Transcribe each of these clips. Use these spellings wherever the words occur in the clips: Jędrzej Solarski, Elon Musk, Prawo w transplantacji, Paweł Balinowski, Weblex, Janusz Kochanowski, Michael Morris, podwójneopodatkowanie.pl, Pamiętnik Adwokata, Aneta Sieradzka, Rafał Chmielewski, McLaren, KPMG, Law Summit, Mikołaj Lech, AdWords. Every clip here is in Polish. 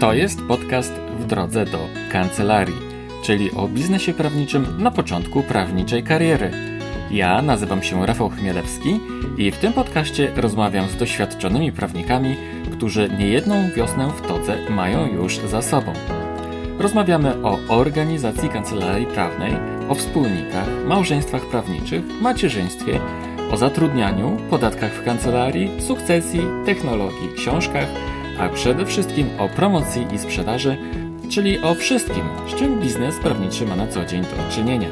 To jest podcast W drodze do kancelarii, czyli o biznesie prawniczym na początku prawniczej kariery. Ja nazywam się Rafał Chmielewski i w tym podcaście rozmawiam z doświadczonymi prawnikami, którzy niejedną wiosnę w todze mają już za sobą. Rozmawiamy o organizacji kancelarii prawnej, o wspólnikach, małżeństwach prawniczych, macierzyństwie, o zatrudnianiu, podatkach w kancelarii, sukcesji, technologii, książkach, a przede wszystkim o promocji i sprzedaży, czyli o wszystkim, z czym biznes prawniczy ma na co dzień do czynienia.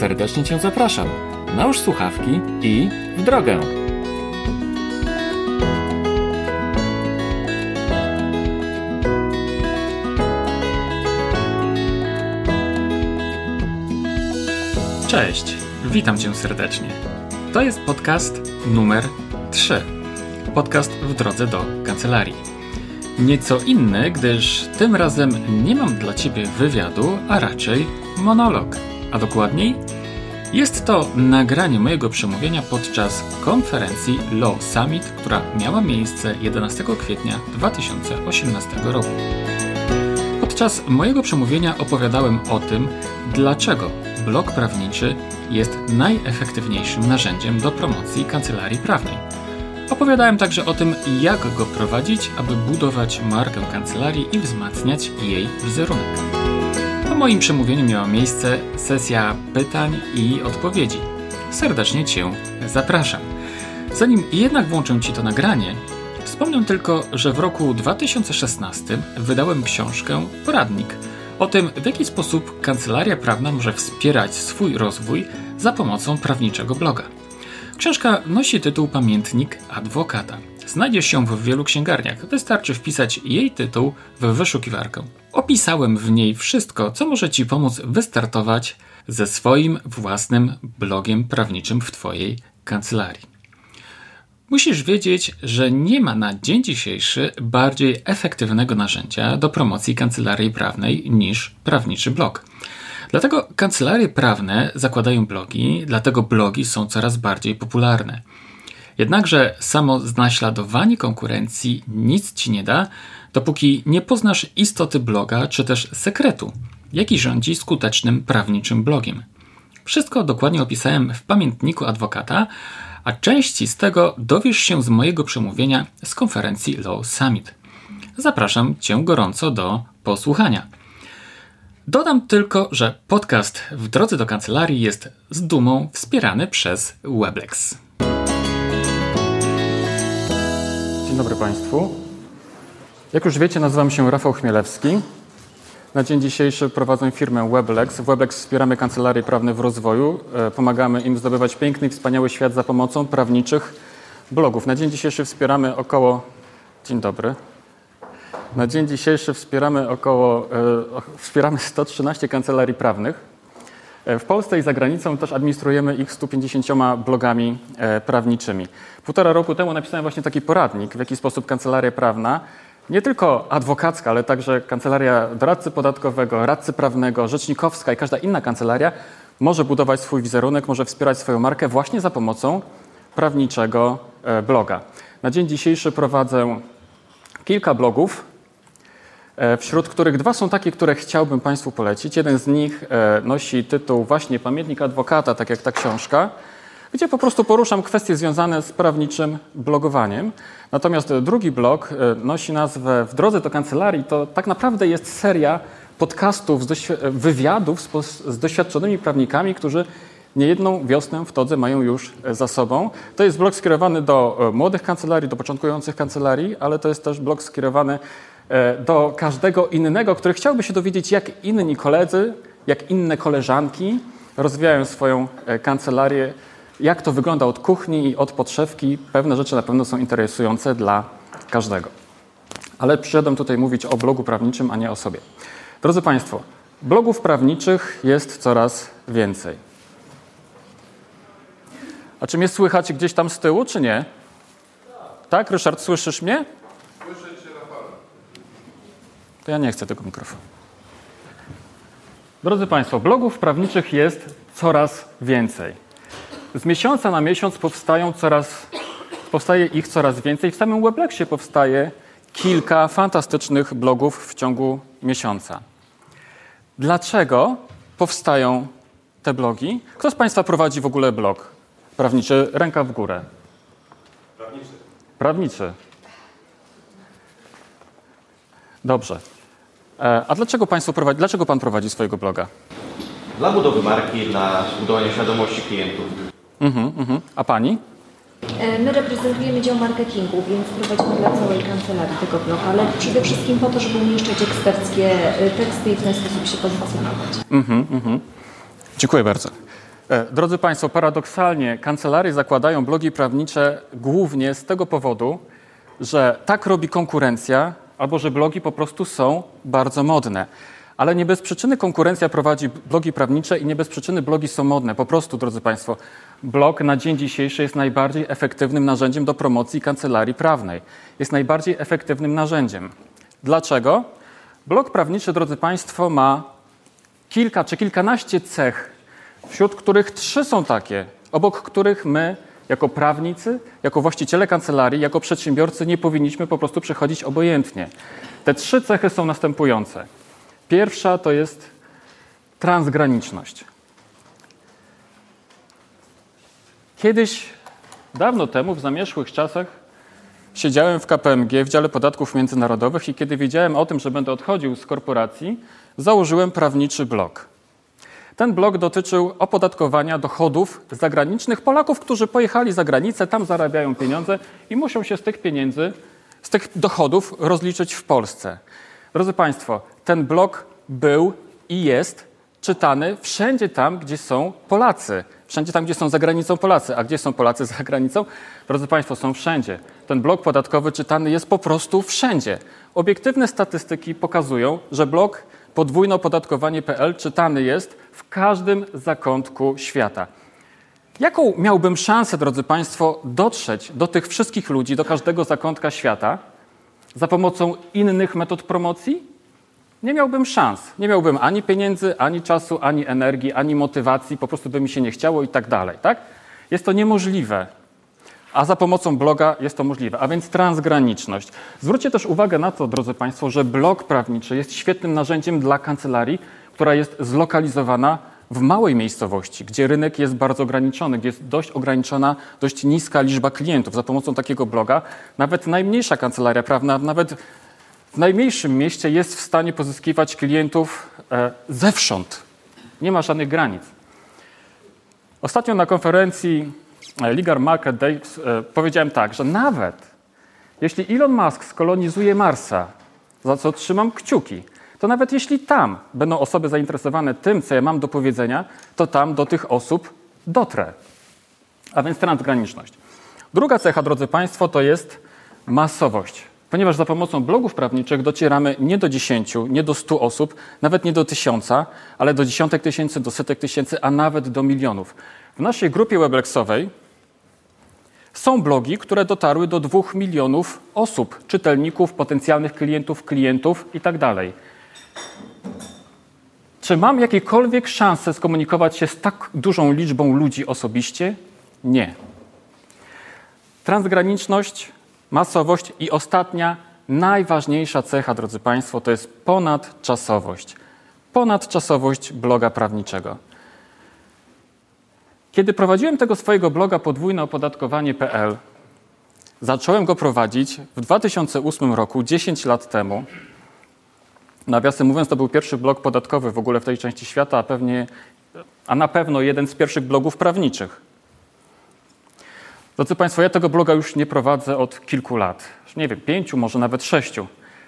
Serdecznie Cię zapraszam. Nałóż słuchawki i w drogę! Cześć, witam Cię serdecznie. To jest podcast numer 3. Podcast w drodze do kancelarii. Nieco inny, gdyż tym razem nie mam dla Ciebie wywiadu, a raczej monolog. A dokładniej, jest to nagranie mojego przemówienia podczas konferencji Law Summit, która miała miejsce 11 kwietnia 2018 roku. Podczas mojego przemówienia opowiadałem o tym, dlaczego blog prawniczy jest najefektywniejszym narzędziem do promocji kancelarii prawnej. Opowiadałem także o tym, jak go prowadzić, aby budować markę kancelarii i wzmacniać jej wizerunek. Po moim przemówieniu miała miejsce sesja pytań i odpowiedzi. Serdecznie Cię zapraszam. Zanim jednak włączę Ci to nagranie, wspomnę tylko, że w roku 2016 wydałem książkę Poradnik o tym, w jaki sposób kancelaria prawna może wspierać swój rozwój za pomocą prawniczego bloga. Książka nosi tytuł Pamiętnik Adwokata. Znajdziesz ją w wielu księgarniach. Wystarczy wpisać jej tytuł w wyszukiwarkę. Opisałem w niej wszystko, co może Ci pomóc wystartować ze swoim własnym blogiem prawniczym w Twojej kancelarii. Musisz wiedzieć, że nie ma na dzień dzisiejszy bardziej efektywnego narzędzia do promocji kancelarii prawnej niż prawniczy blog. Dlatego kancelarie prawne zakładają blogi, dlatego blogi są coraz bardziej popularne. Jednakże samo naśladowanie konkurencji nic Ci nie da, dopóki nie poznasz istoty bloga czy też sekretu, jaki rządzi skutecznym prawniczym blogiem. Wszystko dokładnie opisałem w Pamiętniku Adwokata, a części z tego dowiesz się z mojego przemówienia z konferencji Law Summit. Zapraszam Cię gorąco do posłuchania. Dodam tylko, że podcast W drodze do kancelarii jest z dumą wspierany przez Weblex. Dzień dobry Państwu. Jak już wiecie, nazywam się Rafał Chmielewski. Na dzień dzisiejszy prowadzę firmę Weblex. W Weblex wspieramy kancelarie prawne w rozwoju. Pomagamy im zdobywać piękny i wspaniały świat za pomocą prawniczych blogów. Na dzień dzisiejszy wspieramy 113 kancelarii prawnych. W Polsce i za granicą też administrujemy ich 150 blogami prawniczymi. Półtora roku temu napisałem właśnie taki poradnik, w jaki sposób kancelaria prawna, nie tylko adwokacka, ale także kancelaria doradcy podatkowego, radcy prawnego, rzecznikowska i każda inna kancelaria może budować swój wizerunek, może wspierać swoją markę właśnie za pomocą prawniczego bloga. Na dzień dzisiejszy prowadzę kilka blogów, wśród których dwa są takie, które chciałbym Państwu polecić. Jeden z nich nosi tytuł właśnie Pamiętnik Adwokata, tak jak ta książka, gdzie po prostu poruszam kwestie związane z prawniczym blogowaniem. Natomiast drugi blog nosi nazwę W drodze do kancelarii. To tak naprawdę jest seria podcastów, wywiadów z doświadczonymi prawnikami, którzy niejedną wiosnę w todze mają już za sobą. To jest blog skierowany do młodych kancelarii, do początkujących kancelarii, ale to jest też blog skierowany do każdego innego, który chciałby się dowiedzieć, jak inni koledzy, jak inne koleżanki rozwijają swoją kancelarię, jak to wygląda od kuchni i od podszewki. Pewne rzeczy na pewno są interesujące dla każdego. Ale przyszedłem tutaj mówić o blogu prawniczym, a nie o sobie. Drodzy Państwo, blogów prawniczych jest coraz więcej. A czy mnie słychać gdzieś tam z tyłu, czy nie? Tak, Ryszard, słyszysz mnie? Słyszę Cię, Rafał. To ja nie chcę tego mikrofonu. Drodzy Państwo, blogów prawniczych jest coraz więcej. Z miesiąca na miesiąc powstaje ich coraz więcej. W samym Weblexie powstaje kilka fantastycznych blogów w ciągu miesiąca. Dlaczego powstają te blogi? Kto z Państwa prowadzi w ogóle blog prawniczy? Ręka w górę. Prawniczy. Dobrze. A dlaczego Pan prowadzi swojego bloga? Dla budowy marki, dla budowania świadomości klientów. A Pani? My reprezentujemy dział marketingu, więc prowadzimy dla całej kancelarii tego bloga, ale przede wszystkim po to, żeby umieszczać eksperckie teksty i w ten sposób się pozycjonować. Dziękuję bardzo. Drodzy Państwo, paradoksalnie kancelarie zakładają blogi prawnicze głównie z tego powodu, że tak robi konkurencja, albo że blogi po prostu są bardzo modne. Ale nie bez przyczyny konkurencja prowadzi blogi prawnicze i nie bez przyczyny blogi są modne. Po prostu, drodzy Państwo, blog na dzień dzisiejszy jest najbardziej efektywnym narzędziem do promocji kancelarii prawnej. Jest najbardziej efektywnym narzędziem. Dlaczego? Blog prawniczy, drodzy Państwo, ma kilka czy kilkanaście cech, wśród których trzy są takie, obok których my jako prawnicy, jako właściciele kancelarii, jako przedsiębiorcy nie powinniśmy po prostu przechodzić obojętnie. Te trzy cechy są następujące. Pierwsza to jest transgraniczność. Kiedyś, dawno temu, w zamierzchłych czasach, siedziałem w KPMG w dziale podatków międzynarodowych i kiedy wiedziałem o tym, że będę odchodził z korporacji, założyłem prawniczy blog. Ten blog dotyczył opodatkowania dochodów zagranicznych Polaków, którzy pojechali za granicę, tam zarabiają pieniądze i muszą się z tych dochodów rozliczyć w Polsce. Drodzy Państwo, ten blog był i jest czytany wszędzie tam, gdzie są Polacy. Wszędzie tam, gdzie są za granicą Polacy. A gdzie są Polacy za granicą? Drodzy Państwo, są wszędzie. Ten blog podatkowy czytany jest po prostu wszędzie. Obiektywne statystyki pokazują, że blog podwójneopodatkowanie.pl czytany jest w każdym zakątku świata. Jaką miałbym szansę, drodzy Państwo, dotrzeć do tych wszystkich ludzi, do każdego zakątka świata za pomocą innych metod promocji? Nie miałbym szans. Nie miałbym ani pieniędzy, ani czasu, ani energii, ani motywacji. Po prostu by mi się nie chciało i tak dalej. Tak? Jest to niemożliwe. A za pomocą bloga jest to możliwe. A więc transgraniczność. Zwróćcie też uwagę na to, drodzy Państwo, że blog prawniczy jest świetnym narzędziem dla kancelarii, która jest zlokalizowana w małej miejscowości, gdzie rynek jest bardzo ograniczony, gdzie jest dość ograniczona, dość niska liczba klientów. Za pomocą takiego bloga nawet najmniejsza kancelaria prawna, nawet w najmniejszym mieście jest w stanie pozyskiwać klientów zewsząd. Nie ma żadnych granic. Ostatnio na konferencji Legal Market Day powiedziałem tak, że nawet jeśli Elon Musk skolonizuje Marsa, za co trzymam kciuki, to nawet jeśli tam będą osoby zainteresowane tym, co ja mam do powiedzenia, to tam do tych osób dotrę. A więc transgraniczność. Druga cecha, drodzy Państwo, to jest masowość. Ponieważ za pomocą blogów prawniczych docieramy nie do 10, nie do 100 osób, nawet nie do 1000, ale do dziesiątek tysięcy, do setek tysięcy, a nawet do milionów. W naszej grupie weblexowej są blogi, które dotarły do 2 milionów osób, czytelników, potencjalnych klientów, klientów itd. Czy mam jakiekolwiek szansę skomunikować się z tak dużą liczbą ludzi osobiście? Nie. Transgraniczność, masowość i ostatnia, najważniejsza cecha, drodzy Państwo, to jest ponadczasowość. Ponadczasowość bloga prawniczego. Kiedy prowadziłem tego swojego bloga podwójneopodatkowanie.pl, zacząłem go prowadzić w 2008 roku, 10 lat temu. Nawiasem mówiąc, to był pierwszy blog podatkowy w ogóle w tej części świata, a na pewno jeden z pierwszych blogów prawniczych. Drodzy Państwo, ja tego bloga już nie prowadzę od kilku lat. Nie wiem, 5, może nawet 6.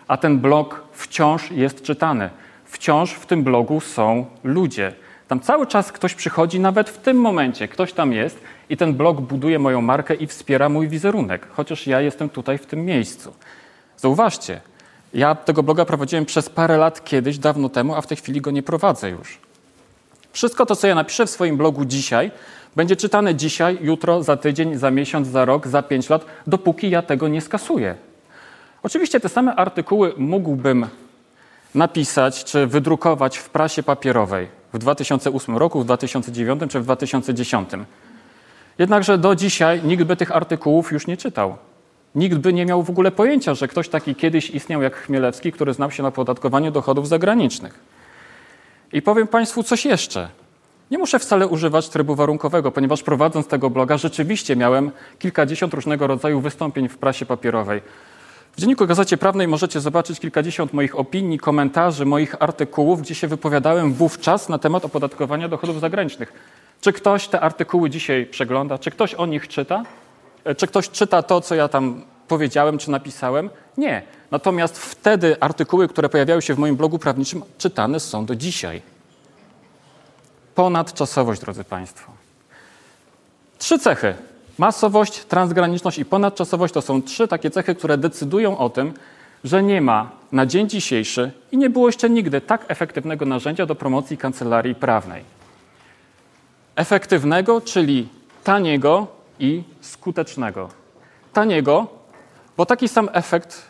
A ten blog wciąż jest czytany. Wciąż w tym blogu są ludzie. Tam cały czas ktoś przychodzi, nawet w tym momencie ktoś tam jest i ten blog buduje moją markę i wspiera mój wizerunek, chociaż ja jestem tutaj w tym miejscu. Zauważcie, ja tego bloga prowadziłem przez parę lat kiedyś, dawno temu, a w tej chwili go nie prowadzę już. Wszystko to, co ja napiszę w swoim blogu dzisiaj, będzie czytane dzisiaj, jutro, za tydzień, za miesiąc, za rok, za 5 lat, dopóki ja tego nie skasuję. Oczywiście te same artykuły mógłbym napisać czy wydrukować w prasie papierowej w 2008 roku, w 2009 czy w 2010. Jednakże do dzisiaj nikt by tych artykułów już nie czytał. nikt by nie miał w ogóle pojęcia, że ktoś taki kiedyś istniał jak Chmielewski, który znał się na opodatkowaniu dochodów zagranicznych. I powiem Państwu coś jeszcze. Nie muszę wcale używać trybu warunkowego, ponieważ prowadząc tego bloga rzeczywiście miałem kilkadziesiąt różnego rodzaju wystąpień w prasie papierowej. W Dzienniku Gazecie Prawnej możecie zobaczyć kilkadziesiąt moich opinii, komentarzy, moich artykułów, gdzie się wypowiadałem wówczas na temat opodatkowania dochodów zagranicznych. Czy ktoś te artykuły dzisiaj przegląda? Czy ktoś o nich czyta? Czy ktoś czyta to, co ja tam powiedziałem, czy napisałem? Nie. Natomiast wtedy artykuły, które pojawiały się w moim blogu prawniczym, czytane są do dzisiaj. Ponadczasowość, drodzy Państwo. 3 cechy. Masowość, transgraniczność i ponadczasowość to są 3 takie cechy, które decydują o tym, że nie ma na dzień dzisiejszy i nie było jeszcze nigdy tak efektywnego narzędzia do promocji kancelarii prawnej. Efektywnego, czyli taniego i skutecznego. Taniego, bo taki sam efekt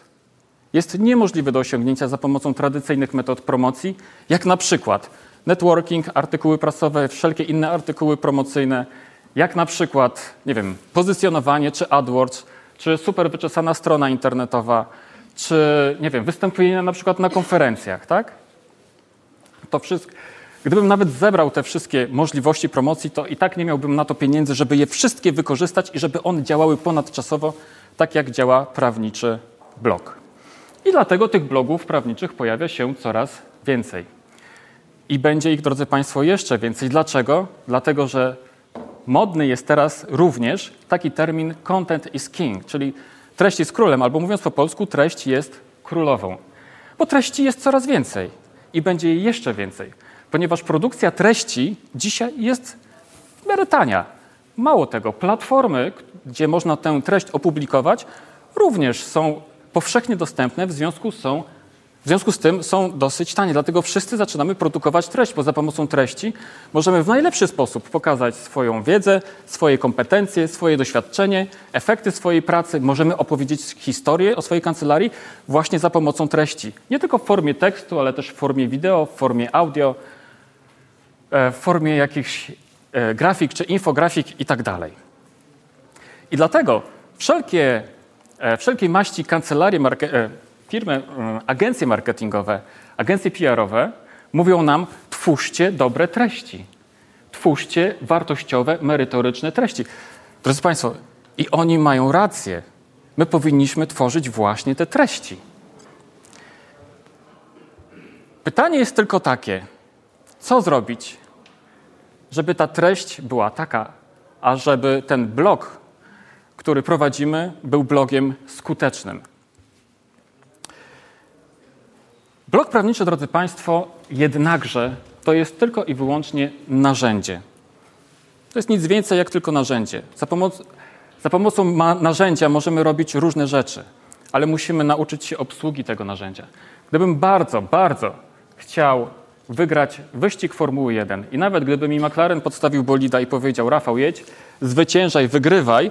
jest niemożliwy do osiągnięcia za pomocą tradycyjnych metod promocji, jak na przykład networking, artykuły prasowe, wszelkie inne artykuły promocyjne, jak na przykład, pozycjonowanie, czy AdWords, czy super wyczesana strona internetowa, czy, wystąpienia na przykład na konferencjach, tak? To wszystko. Gdybym nawet zebrał te wszystkie możliwości promocji, to i tak nie miałbym na to pieniędzy, żeby je wszystkie wykorzystać i żeby one działały ponadczasowo, tak jak działa prawniczy blog. I dlatego tych blogów prawniczych pojawia się coraz więcej. I będzie ich, drodzy Państwo, jeszcze więcej. Dlaczego? Dlatego, że modny jest teraz również taki termin content is king, czyli treść jest królem, albo mówiąc po polsku, treść jest królową. Bo treści jest coraz więcej i będzie jej jeszcze więcej, ponieważ produkcja treści dzisiaj jest w miarę tania. Mało tego, platformy, gdzie można tę treść opublikować, również są powszechnie dostępne, w związku z tym są dosyć tanie, dlatego wszyscy zaczynamy produkować treść, bo za pomocą treści możemy w najlepszy sposób pokazać swoją wiedzę, swoje kompetencje, swoje doświadczenie, efekty swojej pracy. Możemy opowiedzieć historię o swojej kancelarii właśnie za pomocą treści. Nie tylko w formie tekstu, ale też w formie wideo, w formie audio, w formie jakichś grafik czy infografik i tak dalej. I dlatego wszelkiej maści kancelarii firmy, agencje marketingowe, agencje PR-owe mówią nam: twórzcie dobre treści, twórzcie wartościowe, merytoryczne treści. Drodzy Państwo, i oni mają rację. My powinniśmy tworzyć właśnie te treści. Pytanie jest tylko takie, co zrobić, żeby ta treść była taka, a żeby ten blog, który prowadzimy, był blogiem skutecznym. Blog prawniczy, drodzy Państwo, jednakże to jest tylko i wyłącznie narzędzie. To jest nic więcej jak tylko narzędzie. Za pomocą narzędzia możemy robić różne rzeczy, ale musimy nauczyć się obsługi tego narzędzia. Gdybym bardzo, bardzo chciał wygrać wyścig Formuły 1 i nawet gdyby mi McLaren podstawił bolida i powiedział: Rafał, jedź, zwyciężaj, wygrywaj,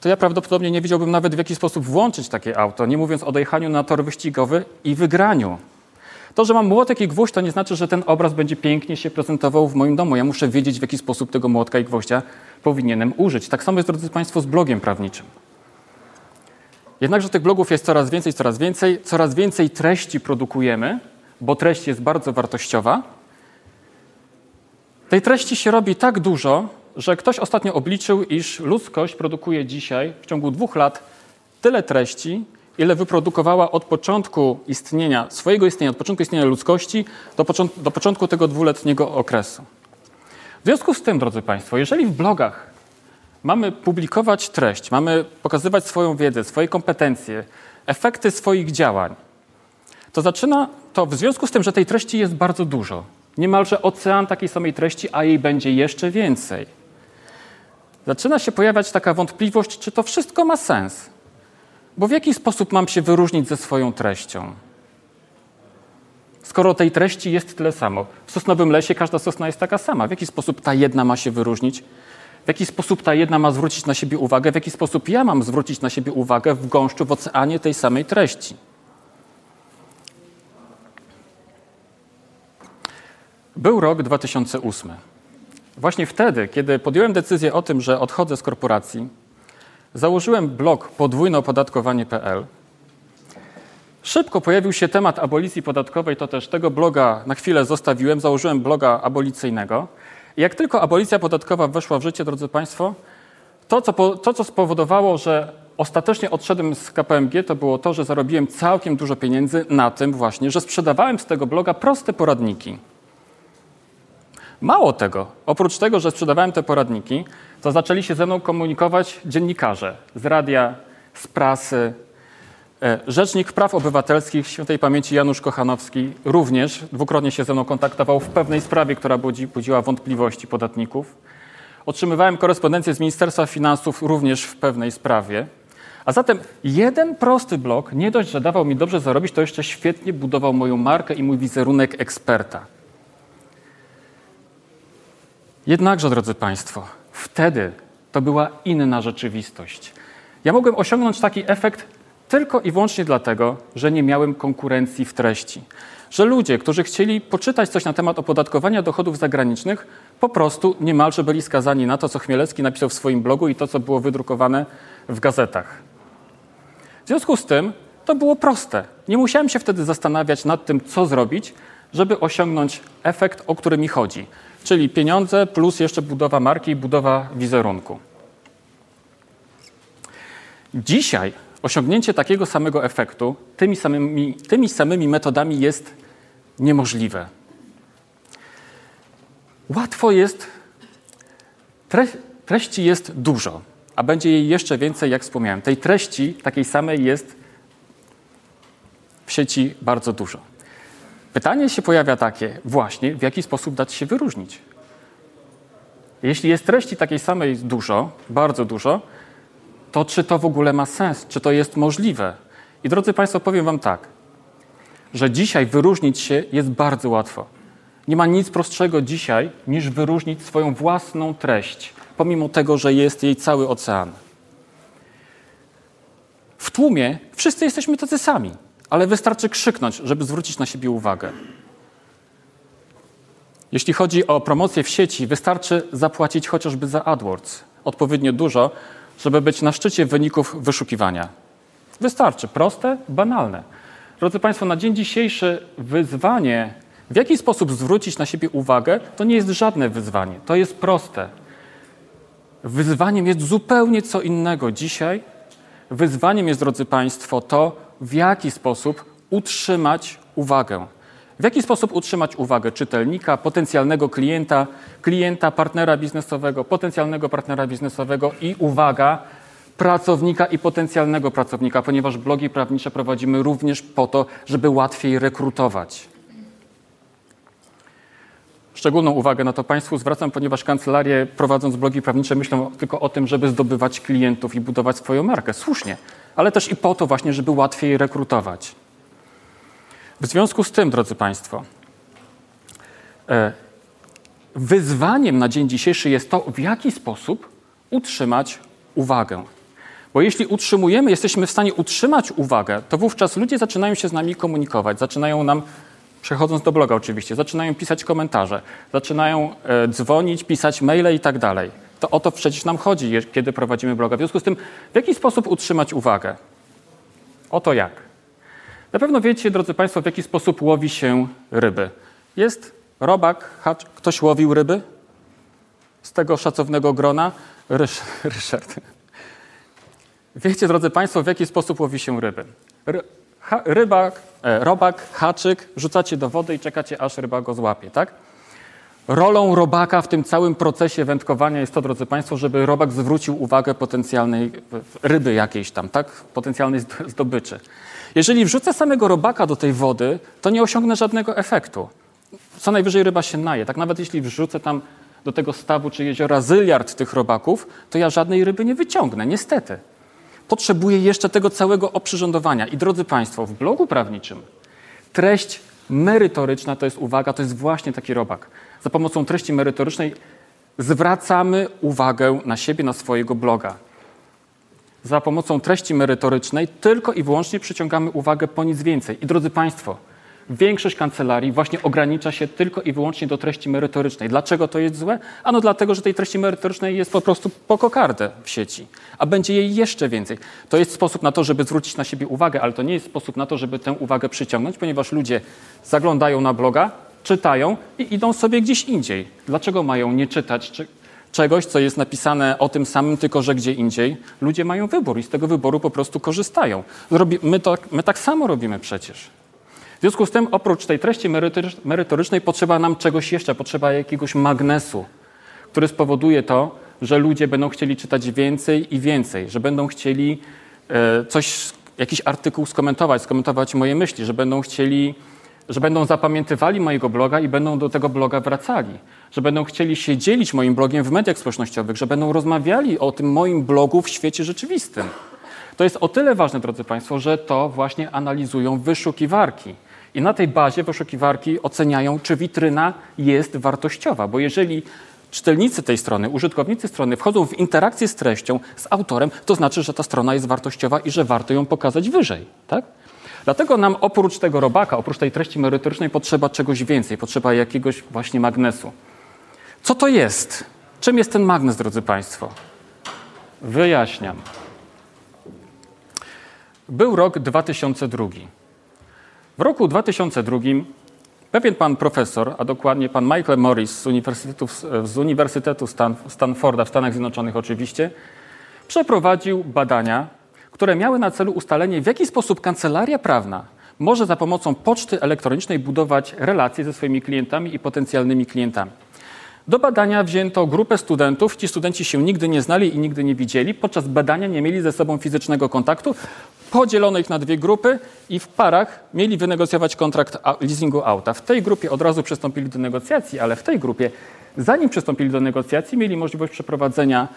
to ja prawdopodobnie nie wiedziałbym nawet, w jaki sposób włączyć takie auto, nie mówiąc o dojechaniu na tor wyścigowy i wygraniu. To, że mam młotek i gwóźdź, to nie znaczy, że ten obraz będzie pięknie się prezentował w moim domu. Ja muszę wiedzieć, w jaki sposób tego młotka i gwoździa powinienem użyć. Tak samo jest, drodzy Państwo, z blogiem prawniczym. Jednakże tych blogów jest coraz więcej. Coraz więcej treści produkujemy, bo treść jest bardzo wartościowa. Tej treści się robi tak dużo, że ktoś ostatnio obliczył, iż ludzkość produkuje dzisiaj w ciągu 2 lat tyle treści, ile wyprodukowała od początku istnienia, od początku istnienia ludzkości do początku tego 2-letniego okresu. W związku z tym, drodzy Państwo, jeżeli w blogach mamy publikować treść, mamy pokazywać swoją wiedzę, swoje kompetencje, efekty swoich działań, to zaczyna to w związku z tym, że tej treści jest bardzo dużo. Niemalże ocean takiej samej treści, a jej będzie jeszcze więcej. Zaczyna się pojawiać taka wątpliwość, czy to wszystko ma sens. Bo w jaki sposób mam się wyróżnić ze swoją treścią? Skoro tej treści jest tyle samo. W sosnowym lesie każda sosna jest taka sama. W jaki sposób ta jedna ma się wyróżnić? W jaki sposób ta jedna ma zwrócić na siebie uwagę? W jaki sposób ja mam zwrócić na siebie uwagę w gąszczu, w oceanie tej samej treści? Był rok 2008. Właśnie wtedy, kiedy podjąłem decyzję o tym, że odchodzę z korporacji, założyłem blog podwójneopodatkowanie.pl. Szybko pojawił się temat abolicji podatkowej, to też tego bloga na chwilę zostawiłem, założyłem bloga abolicyjnego. I jak tylko abolicja podatkowa weszła w życie, drodzy Państwo, to co spowodowało, że ostatecznie odszedłem z KPMG, to było to, że zarobiłem całkiem dużo pieniędzy na tym właśnie, że sprzedawałem z tego bloga proste poradniki. Mało tego, oprócz tego, że sprzedawałem te poradniki, to zaczęli się ze mną komunikować dziennikarze z radia, z prasy. Rzecznik Praw Obywatelskich świętej pamięci Janusz Kochanowski również dwukrotnie się ze mną kontaktował w pewnej sprawie, która budziła wątpliwości podatników. Otrzymywałem korespondencję z Ministerstwa Finansów również w pewnej sprawie. A zatem jeden prosty blog, nie dość, że dawał mi dobrze zarobić, to jeszcze świetnie budował moją markę i mój wizerunek eksperta. Jednakże, drodzy Państwo, wtedy to była inna rzeczywistość. Ja mogłem osiągnąć taki efekt tylko i wyłącznie dlatego, że nie miałem konkurencji w treści. Że ludzie, którzy chcieli poczytać coś na temat opodatkowania dochodów zagranicznych, po prostu niemalże byli skazani na to, co Chmielewski napisał w swoim blogu i to, co było wydrukowane w gazetach. W związku z tym to było proste. Nie musiałem się wtedy zastanawiać nad tym, co zrobić, żeby osiągnąć efekt, o który mi chodzi. Czyli pieniądze plus jeszcze budowa marki i budowa wizerunku. Dzisiaj osiągnięcie takiego samego efektu tymi samymi metodami jest niemożliwe. Łatwo jest, treści jest dużo, a będzie jej jeszcze więcej, jak wspomniałem. Tej treści takiej samej jest w sieci bardzo dużo. Pytanie się pojawia takie właśnie, w jaki sposób dać się wyróżnić. Jeśli jest treści takiej samej dużo, bardzo dużo, to czy to w ogóle ma sens, czy to jest możliwe? I drodzy Państwo, powiem Wam tak, że dzisiaj wyróżnić się jest bardzo łatwo. Nie ma nic prostszego dzisiaj, niż wyróżnić swoją własną treść, pomimo tego, że jest jej cały ocean. W tłumie wszyscy jesteśmy tacy sami, ale wystarczy krzyknąć, żeby zwrócić na siebie uwagę. Jeśli chodzi o promocję w sieci, wystarczy zapłacić chociażby za AdWords odpowiednio dużo, żeby być na szczycie wyników wyszukiwania. Wystarczy. Proste, banalne. Drodzy Państwo, na dzień dzisiejszy wyzwanie, w jaki sposób zwrócić na siebie uwagę, to nie jest żadne wyzwanie. To jest proste. Wyzwaniem jest zupełnie co innego dzisiaj. Wyzwaniem jest, drodzy Państwo, to, w jaki sposób utrzymać uwagę. W jaki sposób utrzymać uwagę czytelnika, potencjalnego klienta, potencjalnego partnera biznesowego i, uwaga, pracownika i potencjalnego pracownika, ponieważ blogi prawnicze prowadzimy również po to, żeby łatwiej rekrutować. Szczególną uwagę na to Państwu zwracam, ponieważ kancelarie prowadząc blogi prawnicze myślą tylko o tym, żeby zdobywać klientów i budować swoją markę. Słusznie, ale też i po to właśnie, żeby łatwiej rekrutować. W związku z tym, drodzy Państwo, wyzwaniem na dzień dzisiejszy jest to, w jaki sposób utrzymać uwagę. Bo jeśli jesteśmy w stanie utrzymać uwagę, to wówczas ludzie zaczynają się z nami komunikować, zaczynają nam, przechodząc do bloga oczywiście, zaczynają pisać komentarze, zaczynają dzwonić, pisać maile i tak dalej. To o to przecież nam chodzi, kiedy prowadzimy bloga. W związku z tym, w jaki sposób utrzymać uwagę? Oto jak. Na pewno wiecie, drodzy Państwo, w jaki sposób łowi się ryby. Jest robak, hacz. Ktoś łowił ryby? Z tego szacownego grona? Ryszard. Wiecie, drodzy Państwo, w jaki sposób łowi się ryby. Robak, haczyk, rzucacie do wody i czekacie, aż ryba go złapie, tak? Rolą robaka w tym całym procesie wędkowania jest to, drodzy Państwo, żeby robak zwrócił uwagę potencjalnej ryby jakiejś tam, tak? Potencjalnej zdobyczy. Jeżeli wrzucę samego robaka do tej wody, to nie osiągnę żadnego efektu. Co najwyżej ryba się naje. Tak nawet jeśli wrzucę tam do tego stawu czy jeziora zyliard tych robaków, to ja żadnej ryby nie wyciągnę, niestety. Potrzebuję jeszcze tego całego oprzyrządowania. I drodzy Państwo, w blogu prawniczym treść merytoryczna to jest uwaga, to jest właśnie taki robak. Za pomocą treści merytorycznej zwracamy uwagę na siebie, na swojego bloga. Za pomocą treści merytorycznej tylko i wyłącznie przyciągamy uwagę po nic więcej. I drodzy Państwo, większość kancelarii właśnie ogranicza się tylko i wyłącznie do treści merytorycznej. Dlaczego to jest złe? Ano dlatego, że tej treści merytorycznej jest po prostu po kokardę w sieci, a będzie jej jeszcze więcej. To jest sposób na to, żeby zwrócić na siebie uwagę, ale to nie jest sposób na to, żeby tę uwagę przyciągnąć, ponieważ ludzie zaglądają na bloga, czytają i idą sobie gdzieś indziej. Dlaczego mają nie czytać czegoś, co jest napisane o tym samym, tylko że gdzie indziej? Ludzie mają wybór i z tego wyboru po prostu korzystają. My tak samo robimy przecież. W związku z tym oprócz tej treści merytorycznej potrzeba nam czegoś jeszcze, potrzeba jakiegoś magnesu, który spowoduje to, że ludzie będą chcieli czytać więcej i więcej, że będą chcieli jakiś artykuł skomentować moje myśli, że będą zapamiętywali mojego bloga i będą do tego bloga wracali, że będą chcieli się dzielić moim blogiem w mediach społecznościowych, że będą rozmawiali o tym moim blogu w świecie rzeczywistym. To jest o tyle ważne, drodzy Państwo, że to właśnie analizują wyszukiwarki. I na tej bazie wyszukiwarki oceniają, czy witryna jest wartościowa, bo jeżeli czytelnicy tej strony, użytkownicy strony wchodzą w interakcję z treścią, z autorem, to znaczy, że ta strona jest wartościowa i że warto ją pokazać wyżej, tak? Dlatego nam oprócz tego robaka, oprócz tej treści merytorycznej potrzeba czegoś więcej, potrzeba jakiegoś właśnie magnesu. Co to jest? Czym jest ten magnes, drodzy Państwo? Wyjaśniam. Był rok 2002. W roku 2002 pewien pan profesor, a dokładnie pan Michael Morris z Uniwersytetu Stanforda w Stanach Zjednoczonych oczywiście, przeprowadził badania, które miały na celu ustalenie, w jaki sposób kancelaria prawna może za pomocą poczty elektronicznej budować relacje ze swoimi klientami i potencjalnymi klientami. Do badania wzięto grupę studentów. Ci studenci się nigdy nie znali i nigdy nie widzieli. Podczas badania nie mieli ze sobą fizycznego kontaktu. Podzielono ich na dwie grupy i w parach mieli wynegocjować kontrakt leasingu auta. W tej grupie od razu przystąpili do negocjacji, ale w tej grupie, zanim przystąpili do negocjacji, mieli możliwość przeprowadzenia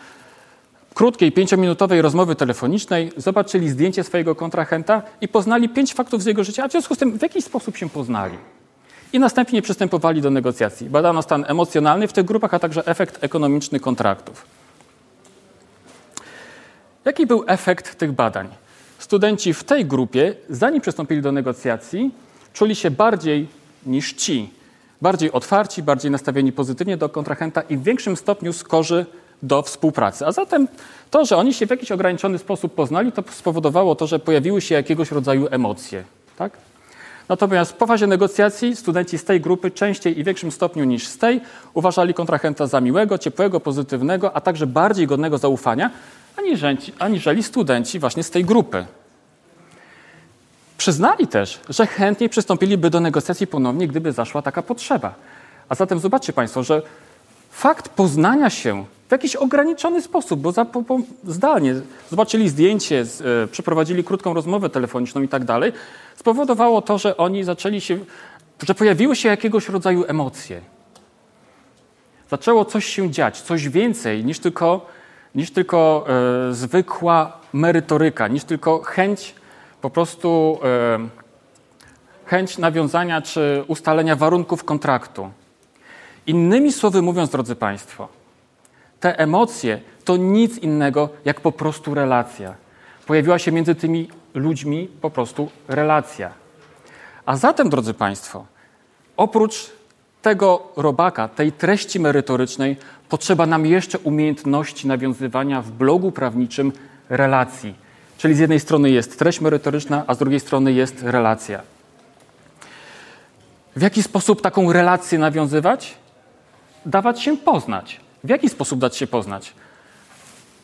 krótkiej, 5-minutowej rozmowy telefonicznej, zobaczyli zdjęcie swojego kontrahenta i poznali 5 faktów z jego życia, a w związku z tym w jakiś sposób się poznali. I następnie przystępowali do negocjacji. Badano stan emocjonalny w tych grupach, a także efekt ekonomiczny kontraktów. Jaki był efekt tych badań? Studenci w tej grupie, zanim przystąpili do negocjacji, czuli się bardziej niż ci. Bardziej otwarci, bardziej nastawieni pozytywnie do kontrahenta i w większym stopniu skorzy do współpracy. A zatem to, że oni się w jakiś ograniczony sposób poznali, to spowodowało to, że pojawiły się jakiegoś rodzaju emocje. Tak? Natomiast po fazie negocjacji studenci z tej grupy częściej i w większym stopniu niż z tej uważali kontrahenta za miłego, ciepłego, pozytywnego, a także bardziej godnego zaufania, aniżeli studenci właśnie z tej grupy. Przyznali też, że chętniej przystąpiliby do negocjacji ponownie, gdyby zaszła taka potrzeba. A zatem zobaczcie Państwo, że fakt poznania się w jakiś ograniczony sposób, bo zdalnie zobaczyli zdjęcie, przeprowadzili krótką rozmowę telefoniczną i tak dalej, spowodowało to, że oni że pojawiły się jakiegoś rodzaju emocje. Zaczęło coś się dziać, coś więcej niż tylko zwykła merytoryka, niż tylko chęć po prostu chęć nawiązania czy ustalenia warunków kontraktu. Innymi słowy mówiąc, drodzy Państwo, te emocje to nic innego jak po prostu relacja. Pojawiła się między tymi ludźmi po prostu relacja. A zatem, drodzy Państwo, oprócz tego robaka, tej treści merytorycznej, potrzeba nam jeszcze umiejętności nawiązywania w blogu prawniczym relacji. Czyli z jednej strony jest treść merytoryczna, a z drugiej strony jest relacja. W jaki sposób taką relację nawiązywać? Dawać się poznać. W jaki sposób dać się poznać?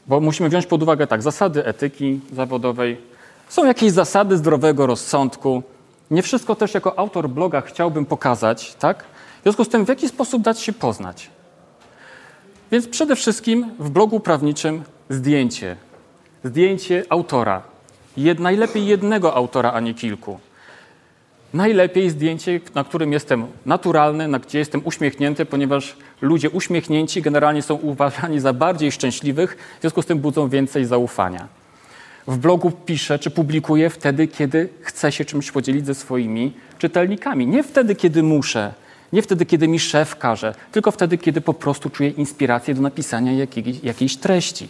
Bo musimy wziąć pod uwagę zasady etyki zawodowej. Są jakieś zasady zdrowego rozsądku. Nie wszystko też jako autor bloga chciałbym pokazać, tak? W związku z tym, w jaki sposób dać się poznać? Więc przede wszystkim w blogu prawniczym zdjęcie. Zdjęcie autora. Najlepiej jednego autora, a nie kilku. Najlepiej zdjęcie, na którym jestem naturalny, gdzie jestem uśmiechnięty, ponieważ ludzie uśmiechnięci generalnie są uważani za bardziej szczęśliwych, w związku z tym budzą więcej zaufania. W blogu piszę czy publikuję wtedy, kiedy chcę się czymś podzielić ze swoimi czytelnikami. Nie wtedy, kiedy muszę, nie wtedy, kiedy mi szef każe, tylko wtedy, kiedy po prostu czuję inspirację do napisania jakiejś treści.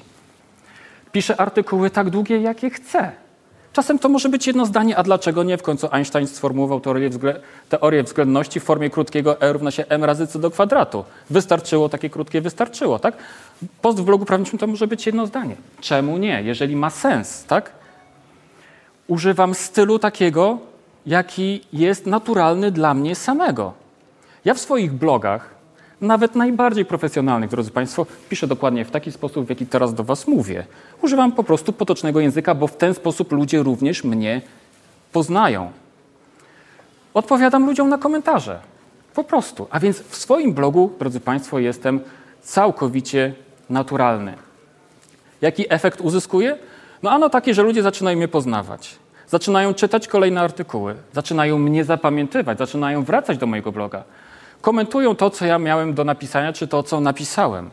Piszę artykuły tak długie, jakie chcę. Czasem to może być jedno zdanie, a dlaczego nie? W końcu Einstein sformułował teorię względności w formie krótkiego E równa się m razy c do kwadratu. Wystarczyło, takie krótkie wystarczyło, tak? Post w blogu prawniczym to może być jedno zdanie. Czemu nie? Jeżeli ma sens, tak? Używam stylu takiego, jaki jest naturalny dla mnie samego. Ja w swoich blogach, nawet najbardziej profesjonalnych, drodzy Państwo, piszę dokładnie w taki sposób, w jaki teraz do Was mówię. Używam po prostu potocznego języka, bo w ten sposób ludzie również mnie poznają. Odpowiadam ludziom na komentarze. Po prostu. A więc w swoim blogu, drodzy Państwo, jestem całkowicie naturalny. Jaki efekt uzyskuję? No ano taki, że ludzie zaczynają mnie poznawać. Zaczynają czytać kolejne artykuły. Zaczynają mnie zapamiętywać. Zaczynają wracać do mojego bloga. Komentują to, co ja miałem do napisania, czy to, co napisałem.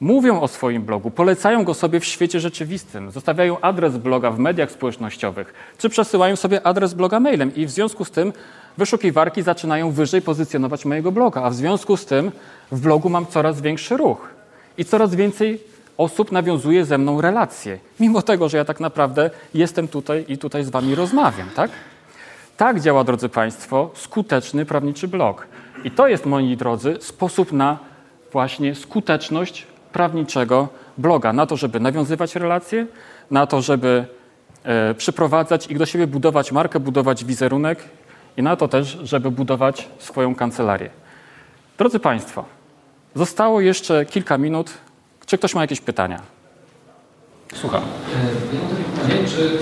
Mówią o swoim blogu, polecają go sobie w świecie rzeczywistym, zostawiają adres bloga w mediach społecznościowych, czy przesyłają sobie adres bloga mailem i w związku z tym wyszukiwarki zaczynają wyżej pozycjonować mojego bloga, a w związku z tym w blogu mam coraz większy ruch i coraz więcej osób nawiązuje ze mną relacje, mimo tego, że ja tak naprawdę jestem tutaj i tutaj z Wami rozmawiam, tak? Tak działa, drodzy Państwo, skuteczny prawniczy blog. I to jest, moi drodzy, sposób na właśnie skuteczność prawniczego bloga. Na to, żeby nawiązywać relacje, na to, żeby przyprowadzać ich do siebie, budować markę, budować wizerunek i na to też, żeby budować swoją kancelarię. Drodzy Państwo, zostało jeszcze kilka minut. Czy ktoś ma jakieś pytania? Słucham. Ja mam takie pytanie, czy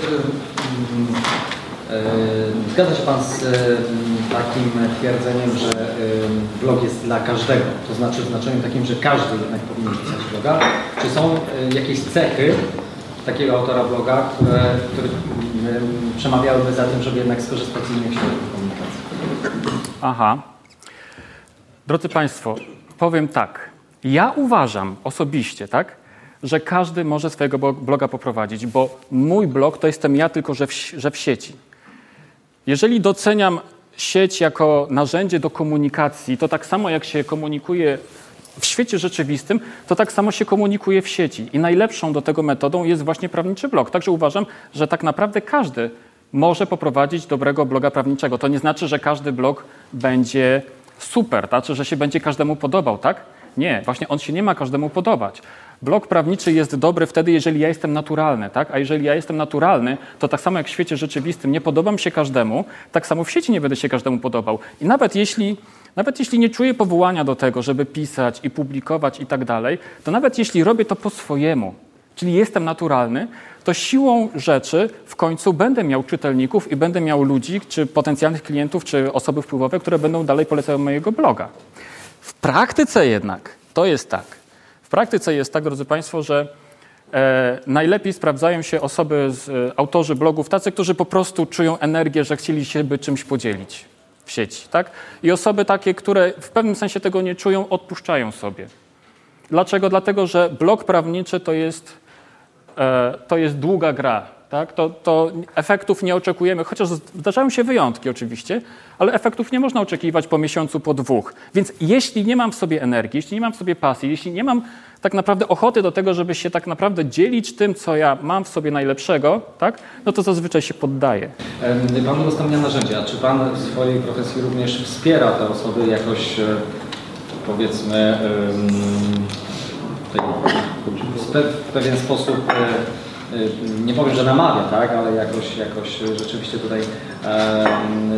zgadza się Pan z takim twierdzeniem, że blog jest dla każdego, to znaczy w znaczeniu takim, że każdy jednak powinien pisać bloga? Czy są jakieś cechy takiego autora bloga, które przemawiałyby za tym, żeby jednak skorzystać z innych środków komunikacji? Aha. Drodzy Państwo, powiem tak. Ja uważam osobiście, tak, że każdy może swojego bloga poprowadzić, bo mój blog to jestem ja, tylko że w sieci. Jeżeli doceniam sieć jako narzędzie do komunikacji, to tak samo jak się komunikuje w świecie rzeczywistym, to tak samo się komunikuje w sieci. I najlepszą do tego metodą jest właśnie prawniczy blog. Także uważam, że tak naprawdę każdy może poprowadzić dobrego bloga prawniczego. To nie znaczy, że każdy blog będzie super, tak? Czy że się będzie każdemu podobał, tak? Nie, właśnie on się nie ma każdemu podobać. Blog prawniczy jest dobry wtedy, jeżeli ja jestem naturalny, tak? A jeżeli ja jestem naturalny, to tak samo jak w świecie rzeczywistym nie podobam się każdemu, tak samo w sieci nie będę się każdemu podobał. I nawet jeśli nie czuję powołania do tego, żeby pisać i publikować i tak dalej, to nawet jeśli robię to po swojemu, czyli jestem naturalny, to siłą rzeczy w końcu będę miał czytelników i będę miał ludzi, czy potencjalnych klientów, czy osoby wpływowe, które będą dalej polecały mojego bloga. W praktyce jednak to jest tak. W praktyce jest tak, drodzy Państwo, że najlepiej sprawdzają się osoby, autorzy blogów, tacy, którzy po prostu czują energię, że chcieli się by czymś podzielić w sieci, tak? I osoby takie, które w pewnym sensie tego nie czują, odpuszczają sobie. Dlaczego? Dlatego, że blog prawniczy to jest długa gra. Tak? To efektów nie oczekujemy, chociaż zdarzają się wyjątki oczywiście, ale efektów nie można oczekiwać po miesiącu, po dwóch. Więc jeśli nie mam w sobie energii, jeśli nie mam w sobie pasji, jeśli nie mam tak naprawdę ochoty do tego, żeby się tak naprawdę dzielić tym, co ja mam w sobie najlepszego, tak? No to zazwyczaj się poddaję. Pan udostępnia narzędzia. Czy Pan w swojej profesji również wspiera te osoby jakoś, powiedzmy, w pewien sposób... Nie powiem, że namawia, tak? Ale jakoś rzeczywiście tutaj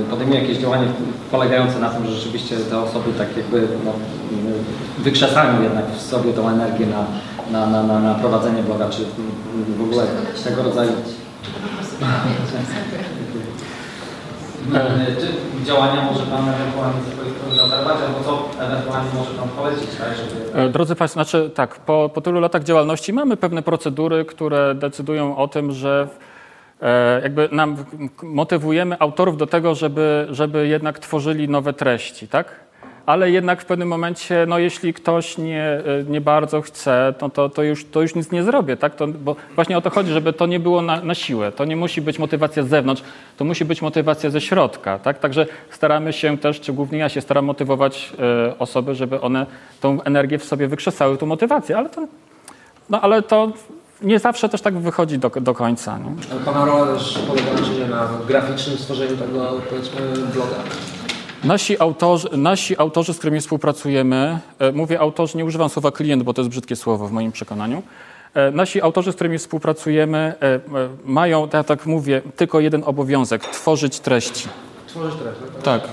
podejmuje jakieś działanie polegające na tym, że rzeczywiście te osoby tak jakby no, wykrzesają jednak w sobie tą energię na prowadzenie bloga, czy w ogóle tego rodzaju... Działania może Pan ewentualnie zaproponować, albo co ewentualnie może Pan polecić? Tak, żeby... Drodzy Państwo, znaczy tak, po tylu latach działalności mamy pewne procedury, które decydują o tym, że jakby nam motywujemy autorów do tego, żeby jednak tworzyli nowe treści, tak? Ale jednak w pewnym momencie, no jeśli ktoś nie bardzo chce, to już nic nie zrobię, tak? Bo właśnie o to chodzi, żeby to nie było na siłę. To nie musi być motywacja z zewnątrz, to musi być motywacja ze środka, tak? Także staramy się też, czy głównie ja się staram motywować osoby, żeby one tą energię w sobie wykrzesały, tą motywację, ale to nie zawsze też tak wychodzi do końca. Nie? Pana rola też polega na graficznym stworzeniu tego, powiedzmy, bloga. Nasi autorzy, z którymi współpracujemy, mówię autorzy, nie używam słowa klient, bo to jest brzydkie słowo w moim przekonaniu. Nasi autorzy, z którymi współpracujemy, mają, ja tak mówię, tylko jeden obowiązek, tworzyć treści. Tworzyć treści, tak? Tak.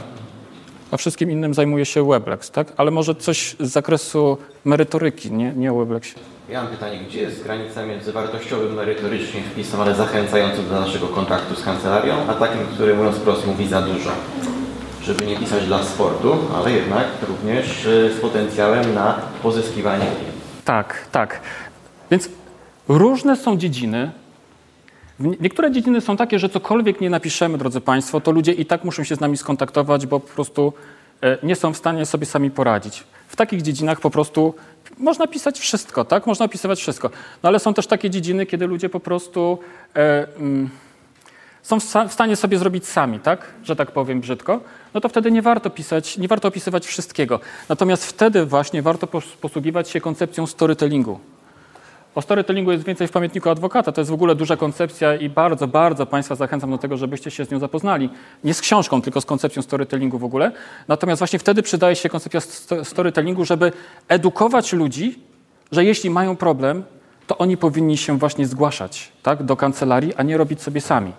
A wszystkim innym zajmuje się Weblex, tak? Ale może coś z zakresu merytoryki, nie o Weblexie. Ja mam pytanie, gdzie jest granica między wartościowym merytorycznie wpisem, ale zachęcającym do naszego kontaktu z kancelarią, a takim, który mówiąc wprost mówi za dużo? Żeby nie pisać dla sportu, ale jednak również z potencjałem na pozyskiwanie klientów. Tak, tak. Więc różne są dziedziny. Niektóre dziedziny są takie, że cokolwiek nie napiszemy, drodzy Państwo, to ludzie i tak muszą się z nami skontaktować, bo po prostu nie są w stanie sobie sami poradzić. W takich dziedzinach po prostu można pisać wszystko, tak? Można pisywać wszystko. No ale są też takie dziedziny, kiedy ludzie po prostu są w stanie sobie zrobić sami, tak? Że tak powiem brzydko, no to wtedy nie warto pisać, nie warto opisywać wszystkiego. Natomiast wtedy właśnie warto posługiwać się koncepcją storytellingu. O storytellingu jest więcej w Pamiętniku Adwokata. To jest w ogóle duża koncepcja i bardzo, bardzo Państwa zachęcam do tego, żebyście się z nią zapoznali. Nie z książką, tylko z koncepcją storytellingu w ogóle. Natomiast właśnie wtedy przydaje się koncepcja storytellingu, żeby edukować ludzi, że jeśli mają problem, to oni powinni się właśnie zgłaszać, tak, do kancelarii, a nie robić sobie sami.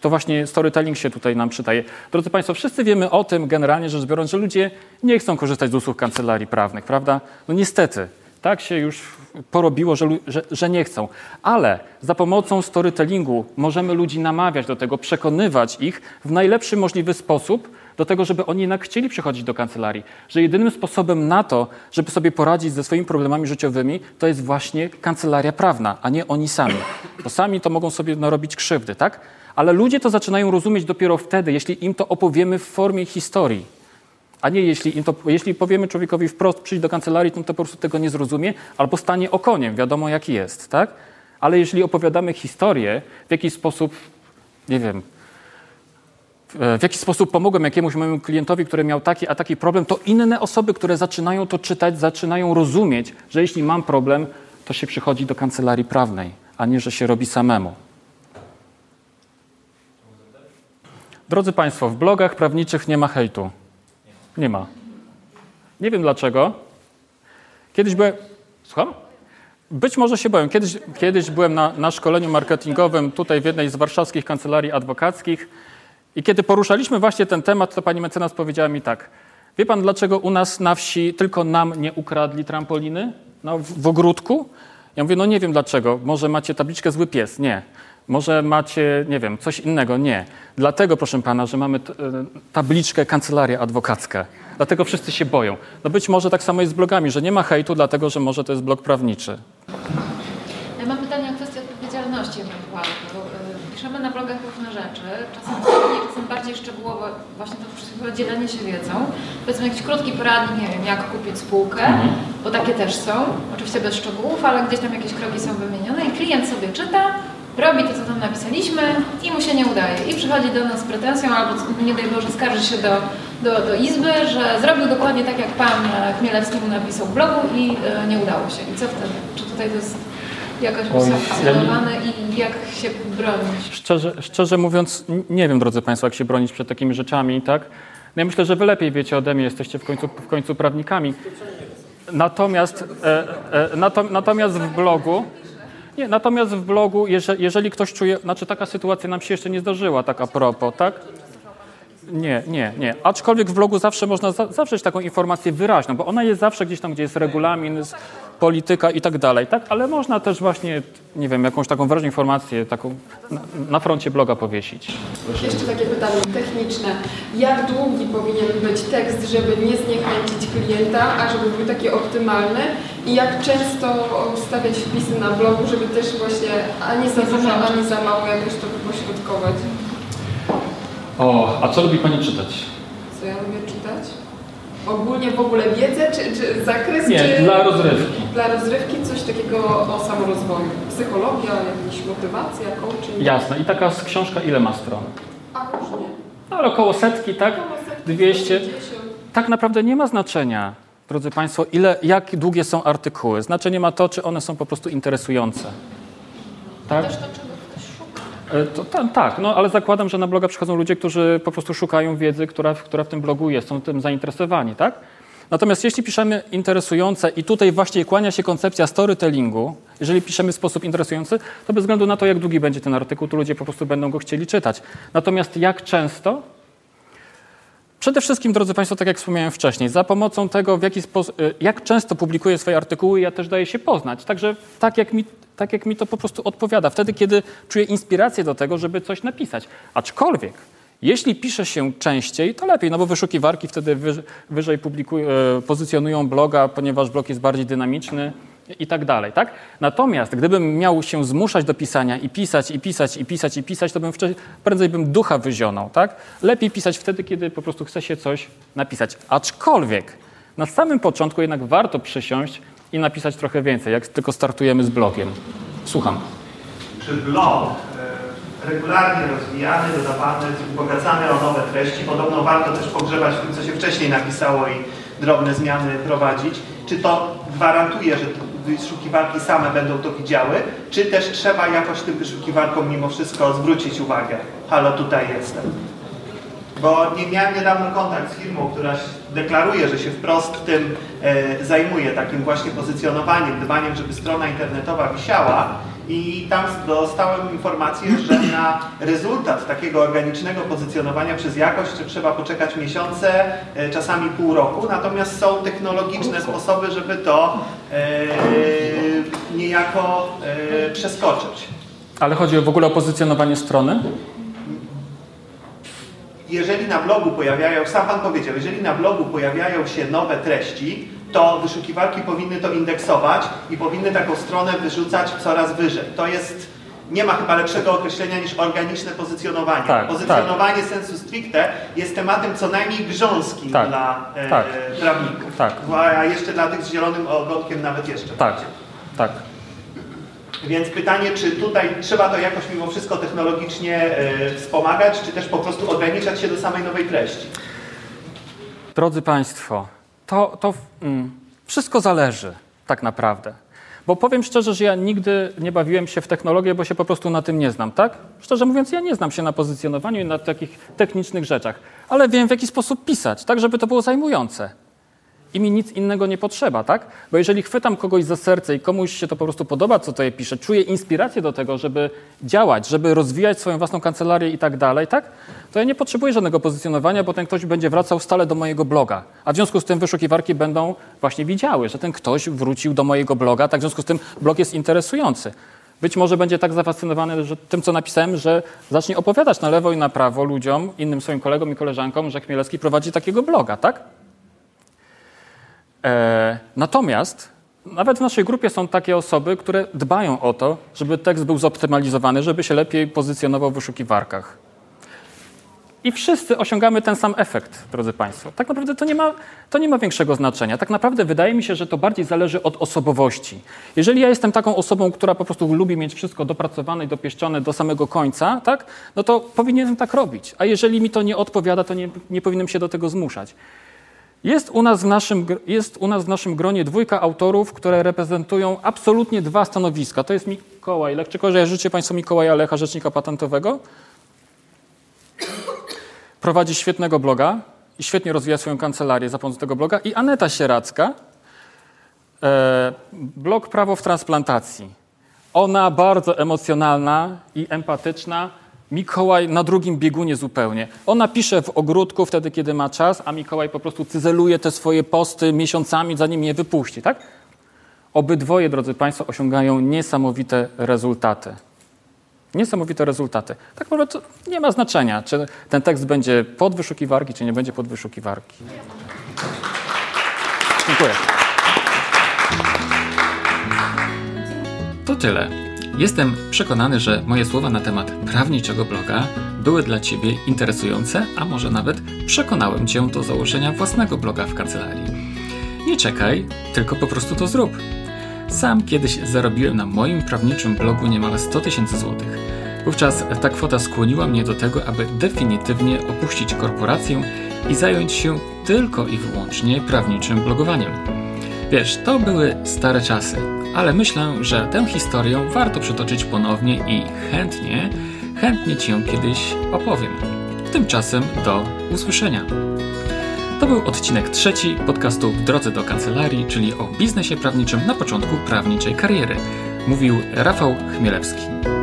To właśnie storytelling się tutaj nam przydaje. Drodzy Państwo, wszyscy wiemy o tym, generalnie rzecz biorąc, że ludzie nie chcą korzystać z usług kancelarii prawnych, prawda? No niestety, tak się już porobiło, że nie chcą. Ale za pomocą storytellingu możemy ludzi namawiać do tego, przekonywać ich w najlepszy możliwy sposób do tego, żeby oni jednak chcieli przychodzić do kancelarii. Że jedynym sposobem na to, żeby sobie poradzić ze swoimi problemami życiowymi, to jest właśnie kancelaria prawna, a nie oni sami. Bo sami to mogą sobie narobić krzywdy, tak? Ale ludzie to zaczynają rozumieć dopiero wtedy, jeśli im to opowiemy w formie historii, a nie jeśli powiemy człowiekowi wprost, przyjdź do kancelarii, to po prostu tego nie zrozumie, albo stanie okoniem, wiadomo jaki jest, tak? Ale jeśli opowiadamy historię, w jakiś sposób, nie wiem, w jaki sposób pomogłem jakiemuś mojemu klientowi, który miał taki, a taki problem, to inne osoby, które zaczynają to czytać, zaczynają rozumieć, że jeśli mam problem, to się przychodzi do kancelarii prawnej, a nie, że się robi samemu. Drodzy Państwo, w blogach prawniczych nie ma hejtu. Nie ma. Nie wiem dlaczego. Kiedyś byłem... Słucham? Być może się boję. Kiedyś byłem na szkoleniu marketingowym tutaj w jednej z warszawskich kancelarii adwokackich i kiedy poruszaliśmy właśnie ten temat, to pani mecenas powiedziała mi tak. Wie pan, dlaczego u nas na wsi tylko nam nie ukradli trampoliny w ogródku? Ja mówię, no nie wiem dlaczego. Może macie tabliczkę zły pies? Nie. Może macie, nie wiem, coś innego? Nie. Dlatego, proszę pana, że mamy tabliczkę kancelaria adwokacka. Dlatego wszyscy się boją. No być może tak samo jest z blogami, że nie ma hejtu, dlatego, że może to jest blog prawniczy. Ja mam pytanie o kwestię odpowiedzialności ewentualnej, bo piszemy na blogach różne rzeczy, czasem bardziej szczegółowo, właśnie to przysługuje dzielenie się wiedzą. Powiedzmy jakiś krótki poradnik, nie wiem, jak kupić spółkę, bo takie też są, oczywiście bez szczegółów, ale gdzieś tam jakieś kroki są wymienione i klient sobie czyta, robi to, co tam napisaliśmy i mu się nie udaje. I przychodzi do nas z pretensją albo, nie daj Boże, skarży się do Izby, że zrobił dokładnie tak, jak pan Chmielewski mu napisał w blogu i nie udało się. I co wtedy? Czy tutaj to jest jakoś usankcjonowane i jak się bronić? Szczerze mówiąc, nie wiem, drodzy Państwo, jak się bronić przed takimi rzeczami, tak? No ja myślę, że wy lepiej wiecie ode mnie, jesteście w końcu prawnikami. Natomiast w blogu... Nie, natomiast w blogu, jeżeli ktoś czuje, znaczy taka sytuacja nam się jeszcze nie zdarzyła, tak a propos, tak? Nie. Aczkolwiek w blogu zawsze można zawrzeć taką informację wyraźną, bo ona jest zawsze gdzieś tam, gdzie jest regulamin, jest polityka i tak dalej, tak? Ale można też właśnie, nie wiem, jakąś taką wyraźną informację taką na froncie bloga powiesić. Jeszcze takie pytanie techniczne. Jak długi powinien być tekst, żeby nie zniechęcić klienta, a żeby był taki optymalny? I jak często stawiać wpisy na blogu, żeby też właśnie ani za dużo, ani za mało jakoś to pośrodkować? O, a co lubi pani czytać? Co ja lubię czytać? Ogólnie w ogóle wiedzę, czy zakres, nie, czy... dla rozrywki. Dla rozrywki coś takiego o samorozwoju. Psychologia, jakaś motywacja, coaching. Jasne. I taka książka ile ma stron? A różnie. Ale około setki, tak? Około setki, 200. 150. Tak naprawdę nie ma znaczenia, drodzy Państwo, jak długie są artykuły. Znaczenie ma to, czy one są po prostu interesujące. tak? To też to, czego ktoś szuka. Tak, no ale zakładam, że na bloga przychodzą ludzie, którzy po prostu szukają wiedzy, która w tym blogu jest, są tym zainteresowani, tak? Natomiast jeśli piszemy interesujące i tutaj właśnie kłania się koncepcja storytellingu, jeżeli piszemy w sposób interesujący, to bez względu na to, jak długi będzie ten artykuł, to ludzie po prostu będą go chcieli czytać. Natomiast jak często? Przede wszystkim, drodzy Państwo, tak jak wspomniałem wcześniej, za pomocą tego, w jaki sposób, jak często publikuję swoje artykuły, ja też daję się poznać. Także tak jak mi to po prostu odpowiada. Wtedy, kiedy czuję inspirację do tego, żeby coś napisać. Aczkolwiek, jeśli pisze się częściej, to lepiej, no bo wyszukiwarki wtedy wyżej pozycjonują bloga, ponieważ blog jest bardziej dynamiczny i tak dalej, tak? Natomiast gdybym miał się zmuszać do pisania i pisać, to prędzej bym ducha wyzionął, tak? Lepiej pisać wtedy, kiedy po prostu chce się coś napisać. Aczkolwiek na samym początku jednak warto przysiąść i napisać trochę więcej, jak tylko startujemy z blogiem. Słucham. Czy blog regularnie rozwijany, dodawany, ubogacany o nowe treści. Podobno warto też pogrzebać w tym, co się wcześniej napisało i drobne zmiany prowadzić. Czy to gwarantuje, że wyszukiwarki same będą to widziały, czy też trzeba jakoś tym wyszukiwarkom mimo wszystko zwrócić uwagę? Halo, tutaj jestem. Bo miałem niedawno kontakt z firmą, która deklaruje, że się wprost tym zajmuje, takim właśnie pozycjonowaniem, dbaniem, żeby strona internetowa wisiała. I tam dostałem informację, że na rezultat takiego organicznego pozycjonowania przez jakość trzeba poczekać miesiące, czasami pół roku. Natomiast są technologiczne sposoby, żeby to niejako przeskoczyć. Ale chodzi w ogóle o pozycjonowanie strony? Jeżeli na blogu pojawiają, sam Pan powiedział, jeżeli na blogu pojawiają się nowe treści, to wyszukiwarki powinny to indeksować i powinny taką stronę wyrzucać coraz wyżej. To jest, nie ma chyba lepszego określenia niż organiczne pozycjonowanie. Tak, pozycjonowanie sensu stricte jest tematem co najmniej grząskim dla prawników. Tak. A jeszcze dla tych z zielonym ogonkiem nawet jeszcze. Tak, tak. Więc pytanie, czy tutaj trzeba to jakoś mimo wszystko technologicznie wspomagać, czy też po prostu ograniczać się do samej nowej treści? Drodzy Państwo, to wszystko zależy tak naprawdę. Bo powiem szczerze, że ja nigdy nie bawiłem się w technologię, bo się po prostu na tym nie znam, tak? Szczerze mówiąc, ja nie znam się na pozycjonowaniu i na takich technicznych rzeczach, ale wiem, w jaki sposób pisać, tak, żeby to było zajmujące. I mi nic innego nie potrzeba, tak? Bo jeżeli chwytam kogoś za serce i komuś się to po prostu podoba, co to ja piszę, czuję inspirację do tego, żeby działać, żeby rozwijać swoją własną kancelarię i tak dalej, tak? To ja nie potrzebuję żadnego pozycjonowania, bo ten ktoś będzie wracał stale do mojego bloga. A w związku z tym wyszukiwarki będą właśnie widziały, że ten ktoś wrócił do mojego bloga, tak? W związku z tym blog jest interesujący. Być może będzie tak zafascynowany tym, co napisałem, że zacznie opowiadać na lewo i na prawo ludziom, innym swoim kolegom i koleżankom, że Chmielewski prowadzi takiego bloga, tak? Natomiast nawet w naszej grupie są takie osoby, które dbają o to, żeby tekst był zoptymalizowany, żeby się lepiej pozycjonował w wyszukiwarkach. I wszyscy osiągamy ten sam efekt, drodzy Państwo. Tak naprawdę to nie ma większego znaczenia. Tak naprawdę wydaje mi się, że to bardziej zależy od osobowości. Jeżeli ja jestem taką osobą, która po prostu lubi mieć wszystko dopracowane i dopieszczone do samego końca, tak, no to powinienem tak robić. A jeżeli mi to nie odpowiada, to nie powinienem się do tego zmuszać. Jest u nas w naszym gronie 2 autorów, które reprezentują absolutnie 2 stanowiska. To jest Mikołaj Lech. Czy kojarzycie Państwo Mikołaja Lecha, rzecznika patentowego? Prowadzi świetnego bloga i świetnie rozwija swoją kancelarię za pomocą tego bloga. I Aneta Sieradzka, blog Prawo w transplantacji. Ona bardzo emocjonalna i empatyczna. Mikołaj na drugim biegunie zupełnie. Ona pisze w ogródku wtedy, kiedy ma czas, a Mikołaj po prostu cyzeluje te swoje posty miesiącami, zanim je wypuści, tak? Obydwoje, drodzy Państwo, osiągają niesamowite rezultaty. Niesamowite rezultaty. Tak naprawdę to nie ma znaczenia, czy ten tekst będzie pod wyszukiwarki, czy nie będzie pod wyszukiwarki. Dziękuję. To tyle. Jestem przekonany, że moje słowa na temat prawniczego bloga były dla Ciebie interesujące, a może nawet przekonałem Cię do założenia własnego bloga w kancelarii. Nie czekaj, tylko po prostu to zrób. Sam kiedyś zarobiłem na moim prawniczym blogu niemal 100 000 złotych. Wówczas ta kwota skłoniła mnie do tego, aby definitywnie opuścić korporację i zająć się tylko i wyłącznie prawniczym blogowaniem. Wiesz, to były stare czasy, ale myślę, że tę historię warto przytoczyć ponownie i chętnie Ci ją kiedyś opowiem. Tymczasem do usłyszenia. To był odcinek 3 podcastu W drodze do kancelarii, czyli o biznesie prawniczym na początku prawniczej kariery. Mówił Rafał Chmielewski.